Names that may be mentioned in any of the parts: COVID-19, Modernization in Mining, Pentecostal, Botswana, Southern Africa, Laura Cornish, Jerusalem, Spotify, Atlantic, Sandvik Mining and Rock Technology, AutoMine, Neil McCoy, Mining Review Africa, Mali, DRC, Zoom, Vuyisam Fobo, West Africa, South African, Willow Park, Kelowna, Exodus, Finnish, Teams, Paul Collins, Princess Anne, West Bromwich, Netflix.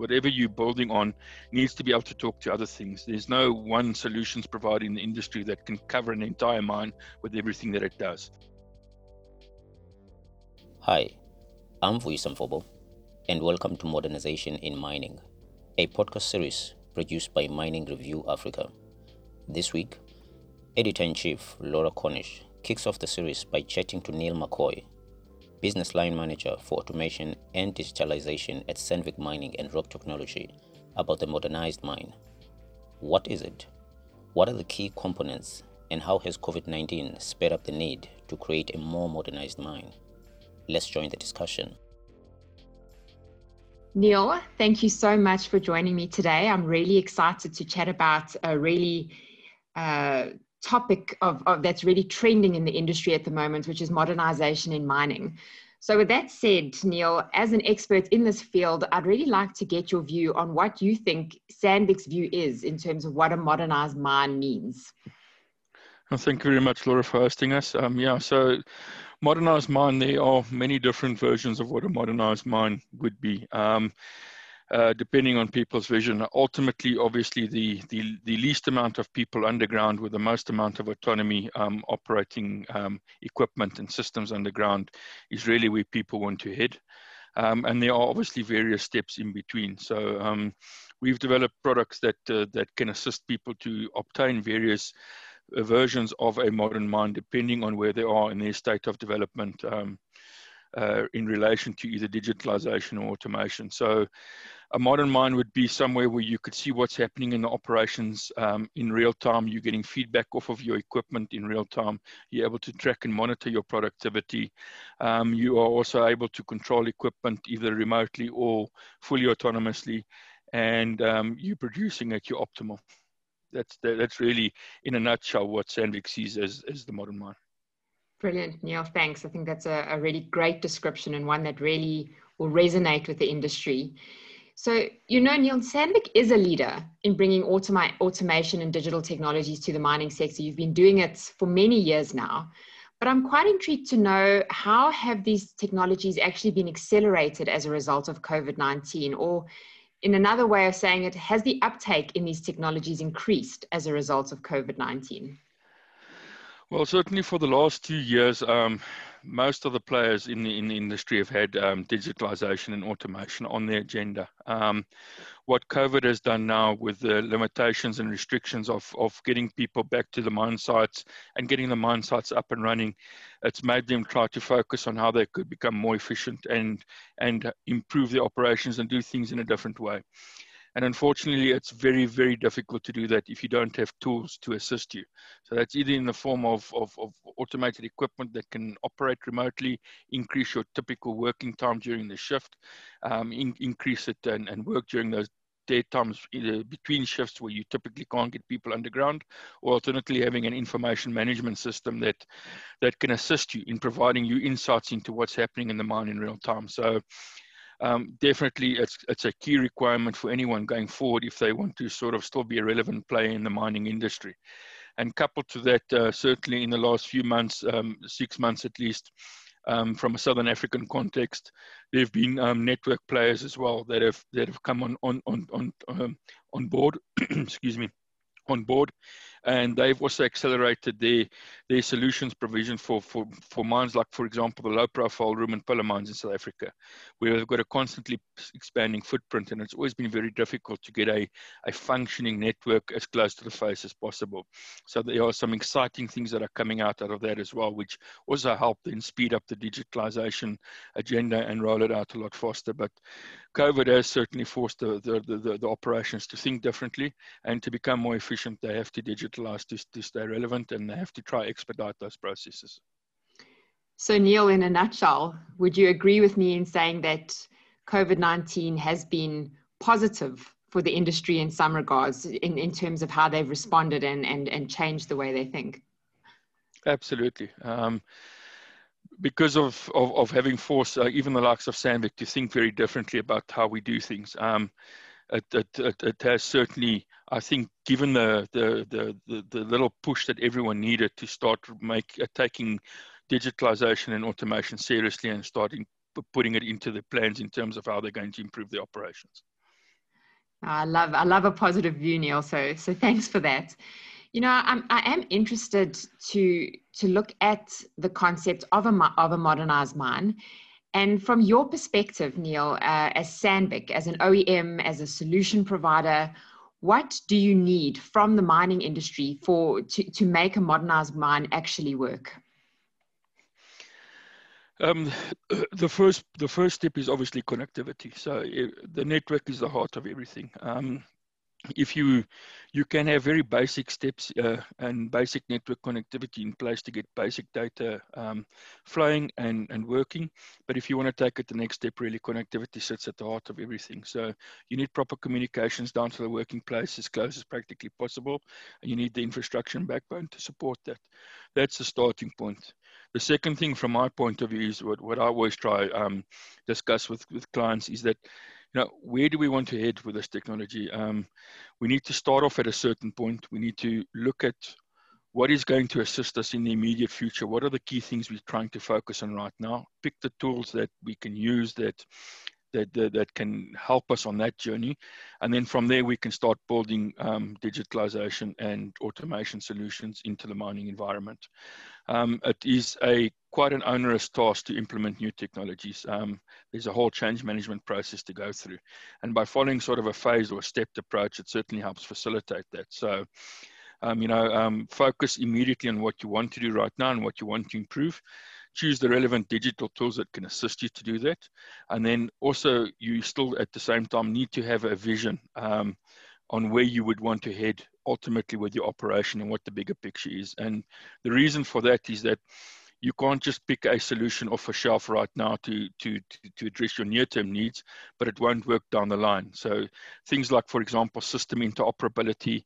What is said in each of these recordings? whatever you're building on needs to be able to talk to other things. There's no one solutions provider in the industry that can cover an entire mine with everything that it does. Hi, I'm Vuyisam Fobo, and welcome to Modernization in Mining, a podcast series produced by Mining Review Africa. This week, Editor-in-Chief Laura Cornish kicks off the series by chatting to Neil McCoy, Business Line Manager for Automation and Digitalization at Sandvik Mining and Rock Technology, about the modernized mine. What is it? What are the key components? And how has COVID-19 sped up the need to create a more modernized mine? Let's join the discussion. Neil, thank you so much for joining me today. I'm really excited to chat about a really topic of that's really trending in the industry at the moment, which is modernization in mining. So with that said, Neil, as an expert in this field, I'd really like to get your view on what you think Sandvik's view is in terms of what a modernized mine means. Well, thank you very much, Laura, for hosting us. So modernized mine, there are many different versions of what a modernized mine would be. Depending on people's vision. Ultimately, obviously, the least amount of people underground with the most amount of autonomy operating equipment and systems underground is really where people want to head. And there are obviously various steps in between. So we've developed products that can assist people to obtain various versions of a modern mine, depending on where they are in their state of development in relation to either digitalization or automation. So a modern mine would be somewhere where you could see what's happening in the operations in real time. You're getting feedback off of your equipment in real time. You're able to track and monitor your productivity. You are also able to control equipment either remotely or fully autonomously, and you're producing at your optimal. That's really, in a nutshell, what Sandvik sees as the modern mine. Brilliant, Neil, thanks. I think that's a really great description and one that really will resonate with the industry. So, Neil, Sandvik is a leader in bringing automation and digital technologies to the mining sector. You've been doing it for many years now, but I'm quite intrigued to know, how have these technologies actually been accelerated as a result of COVID-19? Or in another way of saying it, has the uptake in these technologies increased as a result of COVID-19? Well, certainly for the last 2 years, most of the players in the industry have had digitalization and automation on their agenda. What COVID has done now, with the limitations and restrictions of getting people back to the mine sites and getting the mine sites up and running, it's made them try to focus on how they could become more efficient and improve their operations and do things in a different way. And unfortunately, it's very, very difficult to do that if you don't have tools to assist you. So that's either in the form of automated equipment that can operate remotely, increase your typical working time during the shift, increase it and work during those daytimes either between shifts where you typically can't get people underground, or alternatively having an information management system that can assist you in providing you insights into what's happening in the mine in real time. So definitely, it's a key requirement for anyone going forward if they want to sort of still be a relevant player in the mining industry. And coupled to that, certainly in the last few months, 6 months at least, from a Southern African context, there have been network players as well that have come on board. Excuse me. On board, and they've also accelerated their solutions provision for mines, like, for example, the low-profile room and pillar mines in South Africa, where they've got a constantly expanding footprint, and it's always been very difficult to get a functioning network as close to the face as possible. So there are some exciting things that are coming out of that as well, which also help then speed up the digitalization agenda and roll it out a lot faster. But COVID has certainly forced the operations to think differently and to become more efficient. They have to digitalize to stay relevant, and they have to try expedite those processes. So, Neil, in a nutshell, would you agree with me in saying that COVID-19 has been positive for the industry in some regards in terms of how they've responded and changed the way they think? Absolutely. Because of having forced even the likes of Sandvik to think very differently about how we do things, it has certainly, I think, given the little push that everyone needed to start taking digitalization and automation seriously and starting putting it into the plans in terms of how they're going to improve their operations. I love a positive view, Neil. So thanks for that. You know, I am interested to look at the concept of a modernized mine. And from your perspective, Neil, as Sandvik, as an OEM, as a solution provider, what do you need from the mining industry to make a modernized mine actually work? The first step is obviously connectivity. So the network is the heart of everything. If you can have very basic steps and basic network connectivity in place to get basic data flowing and working, but if you want to take it the next step, really connectivity sits at the heart of everything. So you need proper communications down to the working place as close as practically possible, and you need the infrastructure and backbone to support that. That's the starting point. The second thing from my point of view is what I always try discuss with clients is that, you know, where do we want to head with this technology? We need to start off at a certain point. We need to look at what is going to assist us in the immediate future. What are the key things we're trying to focus on right now? Pick the tools that we can use that can help us on that journey. And then from there, we can start building digitalization and automation solutions into the mining environment. It is quite an onerous task to implement new technologies. There's a whole change management process to go through. And by following sort of a phased or stepped approach, it certainly helps facilitate that. So, focus immediately on what you want to do right now and what you want to improve. Choose the relevant digital tools that can assist you to do that. And then also you still at the same time need to have a vision on where you would want to head ultimately with your operation and what the bigger picture is. And the reason for that is that you can't just pick a solution off a shelf right now to address your near-term needs, but it won't work down the line. So things like, for example, system interoperability,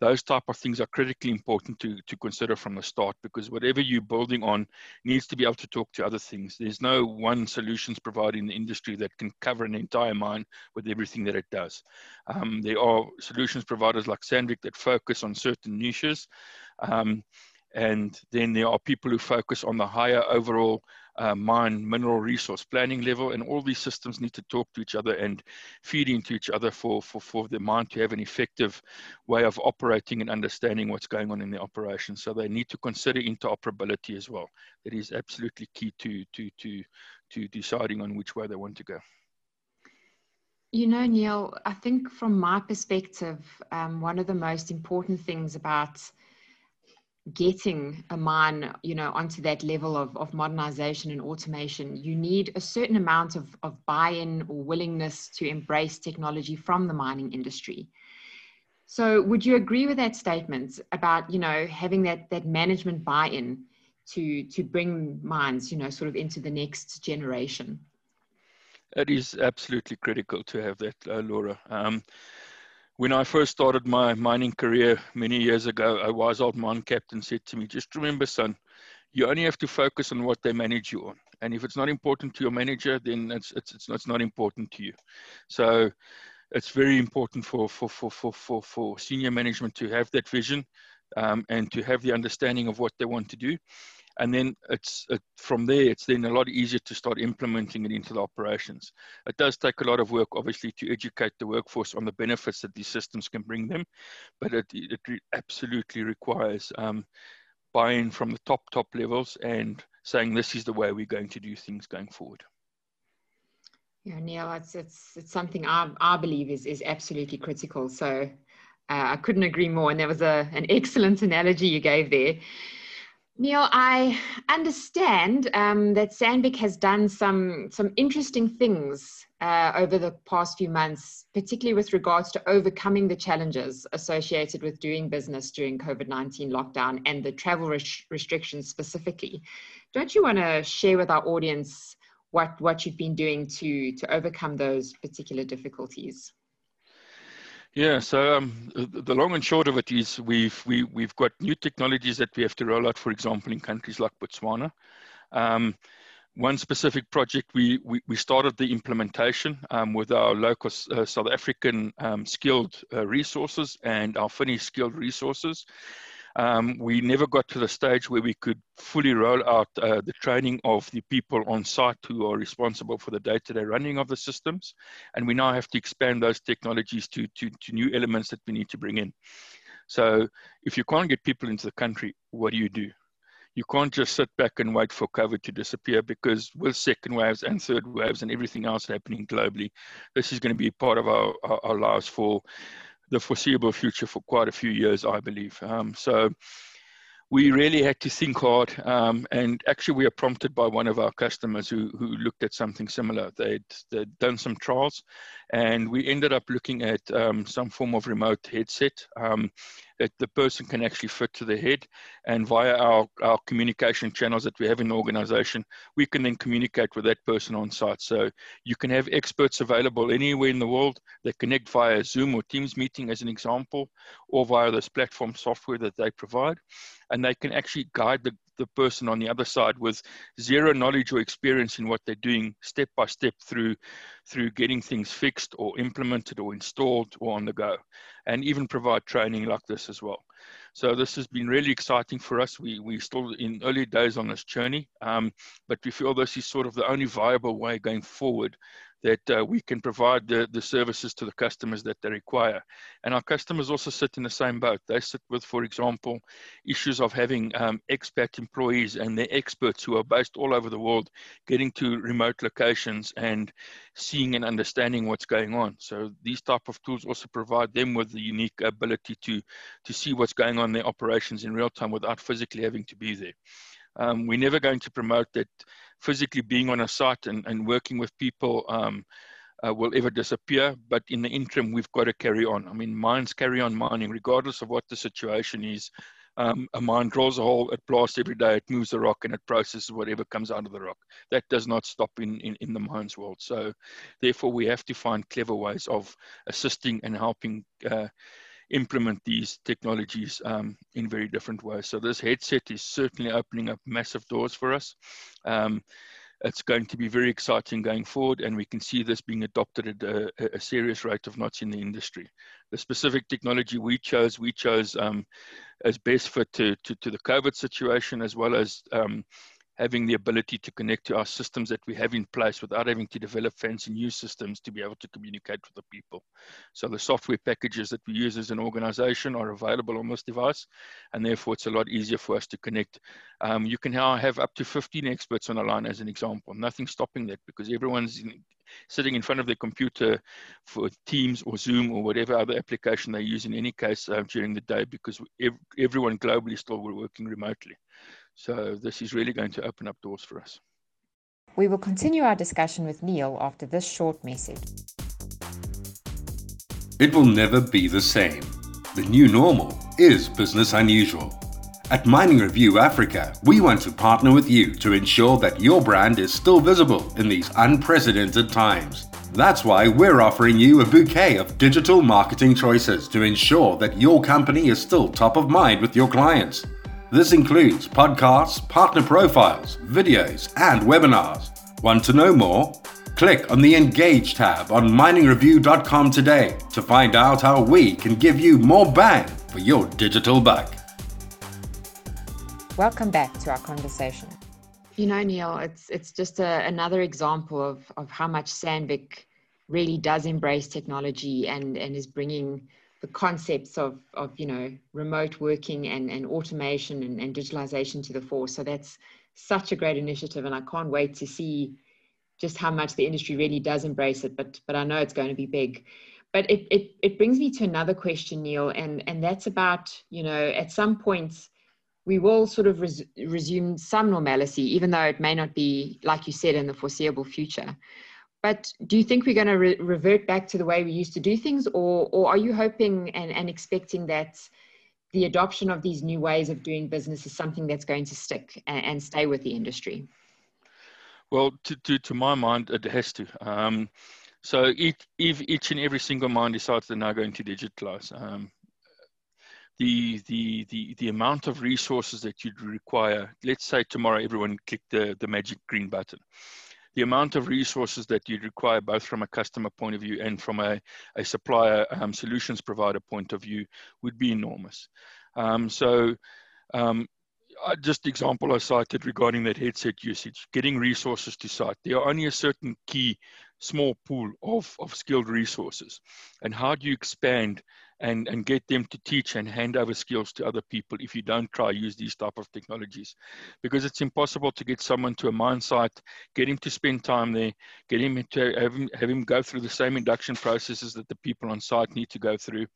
those type of things are critically important to consider from the start, because whatever you're building on needs to be able to talk to other things. There's no one solutions provider in the industry that can cover an entire mine with everything that it does. There are solutions providers like Sandvik that focus on certain niches. And then there are people who focus on the higher overall mine mineral resource planning level, and all these systems need to talk to each other and feed into each other for the mine to have an effective way of operating and understanding what's going on in the operation. So they need to consider interoperability as well. That is absolutely key to deciding on which way they want to go. You know, Neil, I think from my perspective, one of the most important things about getting a mine, you know, onto that level of modernization and automation, you need a certain amount of buy-in or willingness to embrace technology from the mining industry. So would you agree with that statement about, you know, having that management buy-in to bring mines, you know, sort of into the next generation? It is absolutely critical to have that, Laura. When I first started my mining career many years ago, a wise old mine captain said to me, just remember, son, you only have to focus on what they manage you on. And if it's not important to your manager, then it's not important to you. So it's very important for senior management to have that vision and to have the understanding of what they want to do. And then from there, it's then a lot easier to start implementing it into the operations. It does take a lot of work, obviously, to educate the workforce on the benefits that these systems can bring them, but it absolutely requires buy-in from the top levels and saying this is the way we're going to do things going forward. Yeah, Neil, it's something I believe is absolutely critical. So I couldn't agree more. And there was an excellent analogy you gave there. Neil, I understand that Sandvik has done some interesting things over the past few months, particularly with regards to overcoming the challenges associated with doing business during COVID-19 lockdown and the travel restrictions specifically. Don't you want to share with our audience what you've been doing to overcome those particular difficulties? Yeah, so the long and short of it is we've got new technologies that we have to roll out, for example, in countries like Botswana. One specific project, we started the implementation with our local South African skilled resources and our Finnish skilled resources. We never got to the stage where we could fully roll out the training of the people on site who are responsible for the day-to-day running of the systems. And we now have to expand those technologies to new elements that we need to bring in. So if you can't get people into the country, what do? You can't just sit back and wait for COVID to disappear, because with second waves and third waves and everything else happening globally, this is going to be part of our lives for the foreseeable future for quite a few years, I believe. So we really had to think hard. And actually, we are prompted by one of our customers who looked at something similar. They'd done some trials, and we ended up looking at some form of remote headset that the person can actually fit to the head. And via our communication channels that we have in the organization, we can then communicate with that person on site. So you can have experts available anywhere in the world that connect via Zoom or Teams meeting, as an example, or via this platform software that they provide. And they can actually guide the person on the other side with zero knowledge or experience in what they're doing, step by step through getting things fixed or implemented or installed or on the go, and even provide training like this as well. So this has been really exciting for us. We're still in early days on this journey, but we feel this is sort of the only viable way going forward that we can provide the services to the customers that they require. And our customers also sit in the same boat. They sit with, for example, issues of having expat employees and their experts who are based all over the world, getting to remote locations and seeing and understanding what's going on. So these type of tools also provide them with the unique ability to see what's going on in their operations in real time without physically having to be there. We're never going to promote that physically being on a site and working with people will ever disappear, but in the interim, we've got to carry on. I mean, mines carry on mining, regardless of what the situation is. A mine draws a hole, it blasts every day, it moves the rock, and it processes whatever comes out of the rock. That does not stop in the mines world. So therefore, we have to find clever ways of assisting and helping implement these technologies in very different ways. So this headset is certainly opening up massive doors for us. It's going to be very exciting going forward, and we can see this being adopted at a serious rate of knots in the industry. The specific technology we chose as best fit to the COVID situation, as well as having the ability to connect to our systems that we have in place without having to develop fancy new systems to be able to communicate with the people. So the software packages that we use as an organization are available on this device, and therefore it's a lot easier for us to connect. You can now have up to 15 experts on a line, as an example. Nothing's stopping that, because everyone's sitting in front of their computer for Teams or Zoom or whatever other application they use in any case during the day, because everyone globally still were working remotely. So this is really going to open up doors for us. We will continue our discussion with Neil after this short message. It will never be the same. The new normal is business unusual. At Mining Review Africa, we want to partner with you to ensure that your brand is still visible in these unprecedented times. That's why we're offering you a bouquet of digital marketing choices to ensure that your company is still top of mind with your clients. This includes podcasts, partner profiles, videos, and webinars. Want to know more? Click on the Engage tab on miningreview.com today to find out how we can give you more bang for your digital buck. Welcome back to our conversation. You know, Neil, it's just another example of how much Sandvik really does embrace technology and is bringing the concepts of you know, remote working and automation and digitalization to the fore. So that's such a great initiative, and I can't wait to see just how much the industry really does embrace it, but I know it's going to be big. But it brings me to another question, Neil, and that's about, you know, at some point we will sort of resume some normalcy, even though it may not be, like you said, in the foreseeable future. But do you think we're going to revert back to the way we used to do things, or are you hoping and expecting that the adoption of these new ways of doing business is something that's going to stick and stay with the industry? Well, to my mind, it has to. So if each and every single mine decides they're now going to digitalize, the amount of resources that you'd require, let's say tomorrow everyone clicked the magic green button. The amount of resources that you'd require, both from a customer point of view and from a supplier solutions provider point of view, would be enormous. Just the example I cited regarding that headset usage, getting resources to site. There are only a certain key small pool of skilled resources. And how do you expand and get them to teach and hand over skills to other people if you don't try use these type of technologies? Because it's impossible to get someone to a mine site, get him to spend time there, get him to have him go through the same induction processes that the people on site need to go through.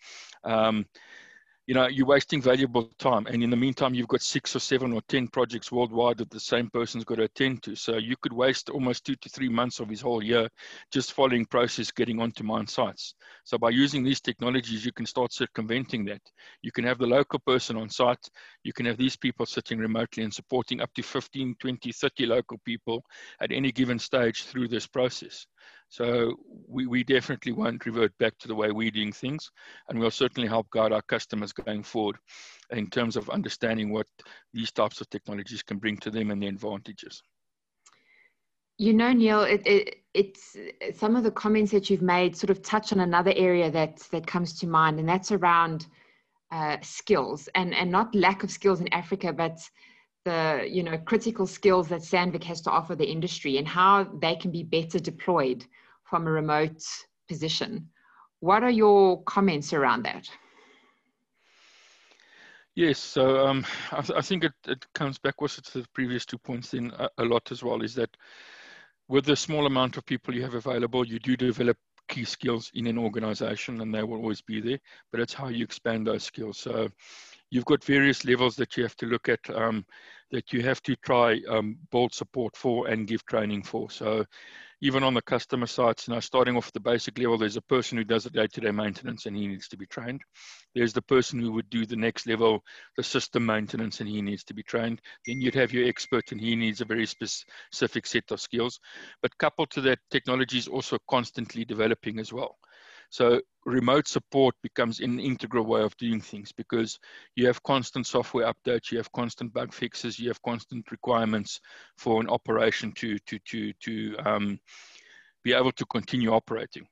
You know, you're wasting valuable time. And in the meantime, you've got 6 or 7 or 10 projects worldwide that the same person's got to attend to. So you could waste almost 2 to 3 months of his whole year just following process, getting onto mine sites. So by using these technologies, you can start circumventing that. You can have the local person on site. You can have these people sitting remotely and supporting up to 15, 20, 30 local people at any given stage through this process. So we definitely won't revert back to the way we're doing things, and we'll certainly help guide our customers going forward in terms of understanding what these types of technologies can bring to them and their advantages. You know, Neil, it's some of the comments that you've made sort of touch on another area that comes to mind, and that's around skills and not lack of skills in Africa, but the critical skills that Sandvik has to offer the industry and how they can be better deployed from a remote position. What are your comments around that? Yes, so I think it comes backwards to the previous 2 points then a lot as well, is that with the small amount of people you have available, you do develop key skills in an organization, and they will always be there, but it's how you expand those skills. So you've got various levels that you have to look at, that you have to try build support for and give training for. So even on the customer sites, starting off at the basic level, there's a person who does the day-to-day maintenance and he needs to be trained. There's the person who would do the next level, the system maintenance, and he needs to be trained. Then you'd have your expert, and he needs a very specific set of skills. But coupled to that, technology is also constantly developing as well. So remote support becomes an integral way of doing things, because you have constant software updates, you have constant bug fixes, you have constant requirements for an operation to be able to continue operating.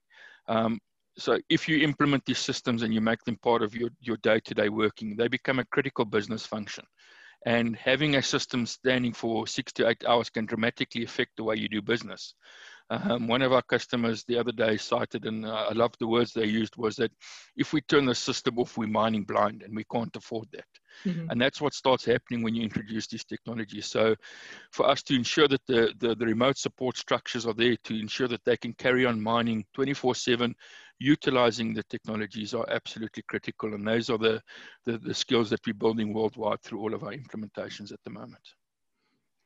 So if you implement these systems and you make them part of your day-to-day working, they become a critical business function. And having a system standing for 6 to 8 hours can dramatically affect the way you do business. One of our customers the other day cited, and I love the words they used, was that if we turn the system off, we're mining blind, and we can't afford that. Mm-hmm. And that's what starts happening when you introduce these technologies. So for us to ensure that the remote support structures are there to ensure that they can carry on mining 24/7, utilizing the technologies are absolutely critical. And those are the skills that we're building worldwide through all of our implementations at the moment.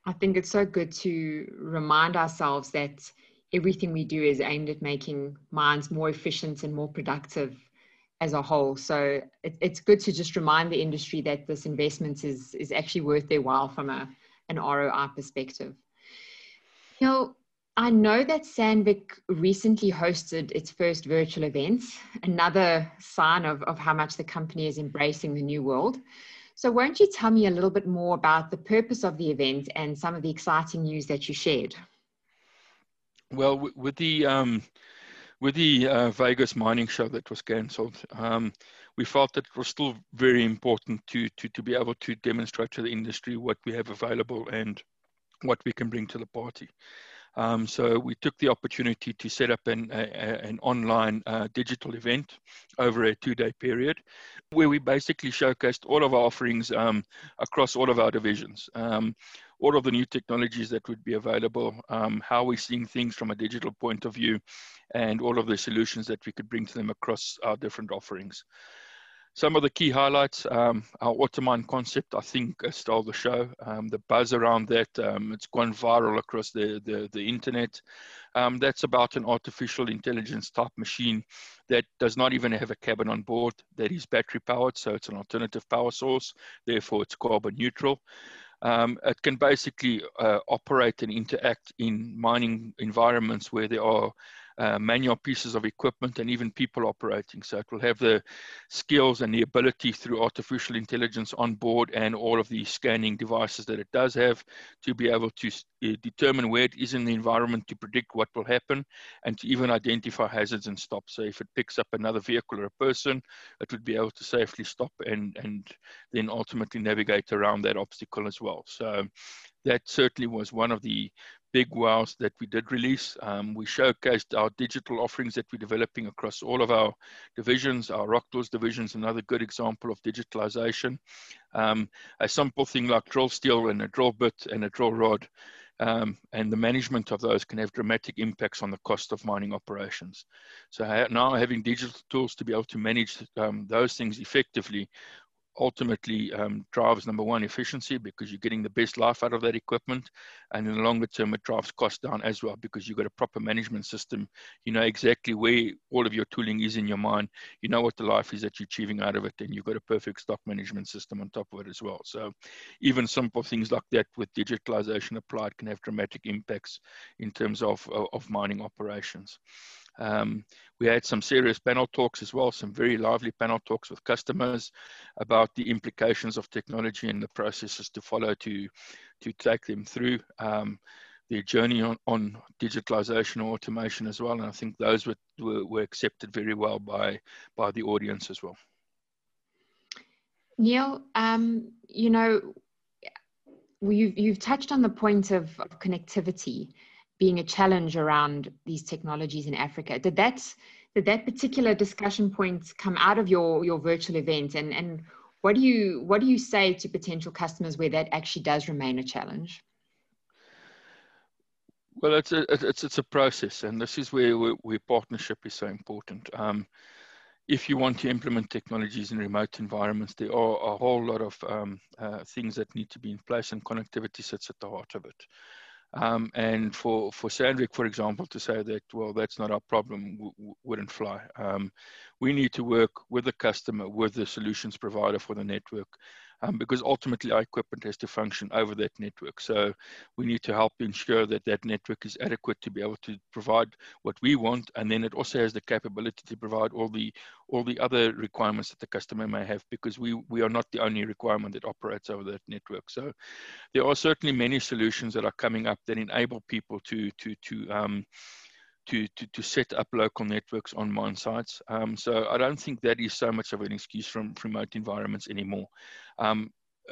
I think it's so good to remind ourselves that everything we do is aimed at making mines more efficient and more productive as a whole. So it's good to just remind the industry that this investment is actually worth their while from an ROI perspective. You know, I know that Sandvik recently hosted its first virtual event, another sign of how much the company is embracing the new world. So won't you tell me a little bit more about the purpose of the event and some of the exciting news that you shared? Well, with the Vegas mining show that was cancelled, we felt that it was still very important to be able to demonstrate to the industry what we have available and what we can bring to the party. So we took the opportunity to set up an online digital event over a 2-day period, where we basically showcased all of our offerings across all of our divisions, all of the new technologies that would be available, how we're seeing things from a digital point of view, and all of the solutions that we could bring to them across our different offerings. Some of the key highlights, our AutoMine concept, I think, stole the show. The buzz around that, it's gone viral across the internet. That's about an artificial intelligence type machine that does not even have a cabin on board, that is battery powered, so it's an alternative power source, therefore it's carbon neutral. It can basically operate and interact in mining environments where there are manual pieces of equipment, and even people operating. So it will have the skills and the ability through artificial intelligence on board and all of the scanning devices that it does have to be able to determine where it is in the environment, to predict what will happen, and to even identify hazards and stop. So if it picks up another vehicle or a person, it would be able to safely stop and then ultimately navigate around that obstacle as well. So that certainly was one of the big wows that we did release. We showcased our digital offerings that we're developing across all of our divisions. Our rock doors divisions, another good example of digitalization. A simple thing like drill steel and a drill bit and a drill rod, and the management of those can have dramatic impacts on the cost of mining operations. So now having digital tools to be able to manage those things effectively ultimately drives, number one, efficiency, because you're getting the best life out of that equipment, and in the longer term it drives cost down as well, because you've got a proper management system. You know exactly where all of your tooling is in your mine, you know what the life is that you're achieving out of it, and you've got a perfect stock management system on top of it as well. So even simple things like that with digitalization applied can have dramatic impacts in terms of mining operations. We had some serious panel talks as well, some very lively panel talks with customers about the implications of technology and the processes to follow to take them through their journey on digitalization or automation as well. And I think those were accepted very well by the audience as well. Neil, you know, you've touched on the point of connectivity being a challenge around these technologies in Africa. Did that particular discussion point come out of your virtual event? And what do you say to potential customers where that actually does remain a challenge? Well, it's a process, and this is where partnership is so important. If you want to implement technologies in remote environments, there are a whole lot of things that need to be in place, and connectivity sits at the heart of it. And for Sandvik, for example, to say that, well, that's not our problem, wouldn't fly. We need to work with the customer, with the solutions provider for the network, because ultimately our equipment has to function over that network. So we need to help ensure that that network is adequate to be able to provide what we want, and then it also has the capability to provide all the other requirements that the customer may have, because we are not the only requirement that operates over that network. So there are certainly many solutions that are coming up that enable people to set up local networks on mine sites. So I don't think that is so much of an excuse from remote environments anymore.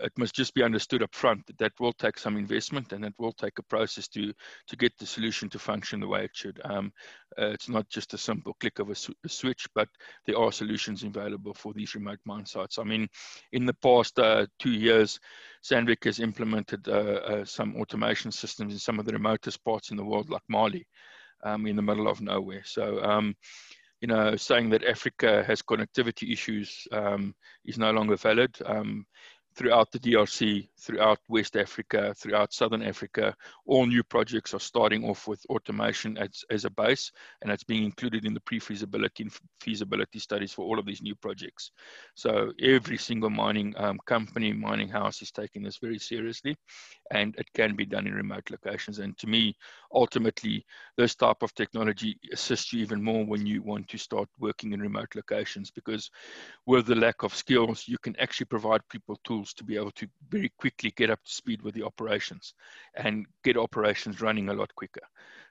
It must just be understood up front that will take some investment, and it will take a process to get the solution to function the way it should. It's not just a simple click of a switch, but there are solutions available for these remote mine sites. I mean, in the past 2 years, Sandvik has implemented some automation systems in some of the remotest parts in the world, like Mali. In the middle of nowhere. So, you know, saying that Africa has connectivity issues is no longer valid. Throughout the DRC, throughout West Africa, throughout Southern Africa, all new projects are starting off with automation as a base, and it's being included in the pre-feasibility and feasibility studies for all of these new projects. So every single mining company, mining house is taking this very seriously, and it can be done in remote locations. And to me, ultimately, this type of technology assists you even more when you want to start working in remote locations, because with the lack of skills, you can actually provide people tools to be able to very quickly get up to speed with the operations and get operations running a lot quicker.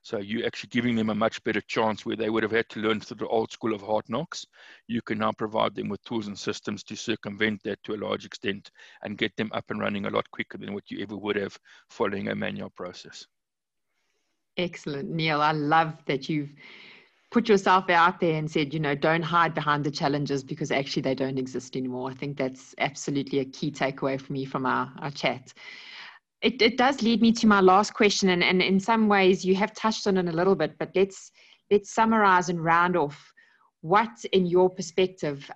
So you're actually giving them a much better chance where they would have had to learn through the old school of hard knocks. You can now provide them with tools and systems to circumvent that to a large extent and get them up and running a lot quicker than what you ever would have following a manual process. Excellent, Neil. I love that you've put yourself out there and said, you know, don't hide behind the challenges, because actually they don't exist anymore. I think that's absolutely a key takeaway for me from our chat. It does lead me to my last question, and in some ways you have touched on it a little bit, but let's summarize and round off. What, in your perspective,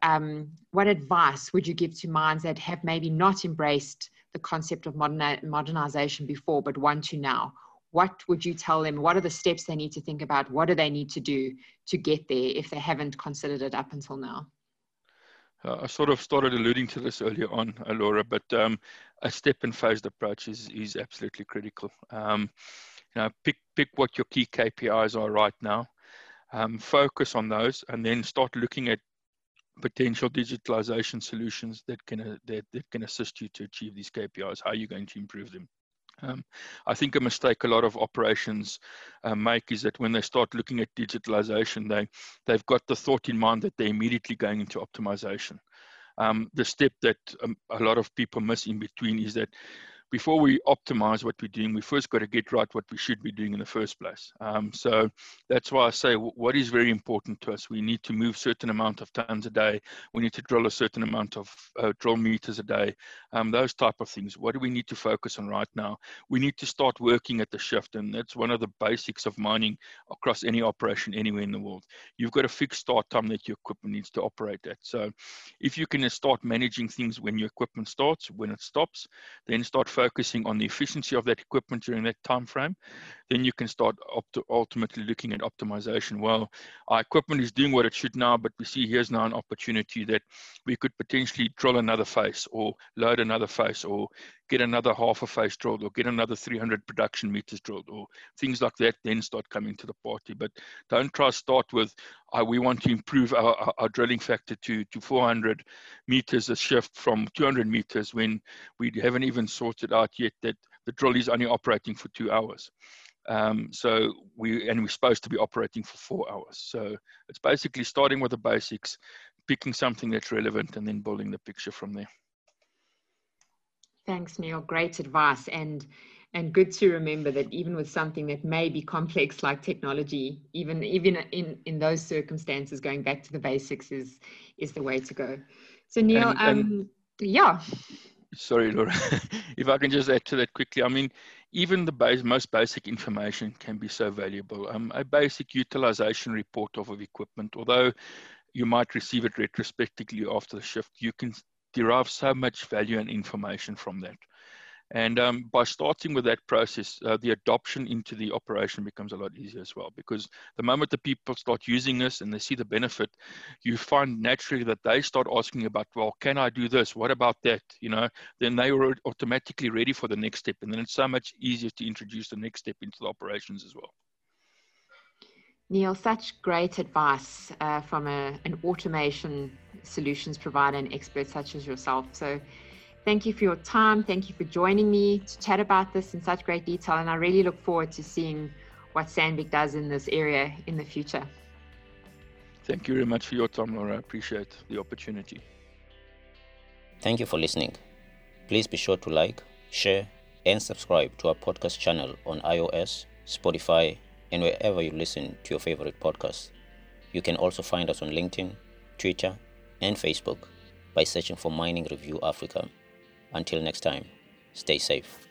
what advice would you give to mines that have maybe not embraced the concept of modernization before, but want to now? What would you tell them? What are the steps they need to think about? What do they need to do to get there if they haven't considered it up until now? I sort of started alluding to this earlier on, Laura, but a step and phased approach is absolutely critical. You know, pick what your key KPIs are right now. focus on those, and then start looking at potential digitalization solutions that can assist you to achieve these KPIs. How are you going to improve them? I think a mistake a lot of operations make is that when they start looking at digitalization, they've got the thought in mind that they're immediately going into optimization. The step that a lot of people miss in between is that before we optimize what we're doing, we first got to get right what we should be doing in the first place. So that's why I say what is very important to us. We need to move a certain amount of tons a day. We need to drill a certain amount of drill meters a day, those type of things. What do we need to focus on right now? We need to start working at the shift, and that's one of the basics of mining across any operation anywhere in the world. You've got a fixed start time that your equipment needs to operate at. So if you can start managing things when your equipment starts, when it stops, then start focusing on the efficiency of that equipment during that time frame, then you can start ultimately looking at optimization. Well, our equipment is doing what it should now, but we see here's now an opportunity that we could potentially drill another face, or load another face, or get another half a face drilled, or get another 300 production meters drilled, or things like that. Then start coming to the party. But don't try to start with, we want to improve our drilling factor to 400 meters a shift from 200 meters when we haven't even sorted out yet that the drill is only operating for 2 hours, and we're supposed to be operating for 4 hours. So it's basically starting with the basics, picking something that's relevant, and then building the picture from there. Thanks, Neil. Great advice, and good to remember that even with something that may be complex like technology, even in those circumstances, going back to the basics is the way to go. So Neil, yeah. Sorry, Laura, if I can just add to that quickly. I mean, even the most basic information can be so valuable. A basic utilization report of equipment, although you might receive it retrospectively after the shift, you can derive so much value and information from that. And by starting with that process, the adoption into the operation becomes a lot easier as well, because the moment the people start using this and they see the benefit, you find naturally that they start asking about, well, can I do this? What about that? You know, then they are automatically ready for the next step. And then it's so much easier to introduce the next step into the operations as well. Neil, such great advice from an automation solutions provider and expert such as yourself. So thank you for your time. Thank you for joining me to chat about this in such great detail. And I really look forward to seeing what Sandvik does in this area in the future. Thank you very much for your time, Laura. I appreciate the opportunity. Thank you for listening. Please be sure to like, share, and subscribe to our podcast channel on iOS, Spotify, and wherever you listen to your favorite podcasts. You can also find us on LinkedIn, Twitter, and Facebook by searching for Mining Review Africa. Until next time, stay safe.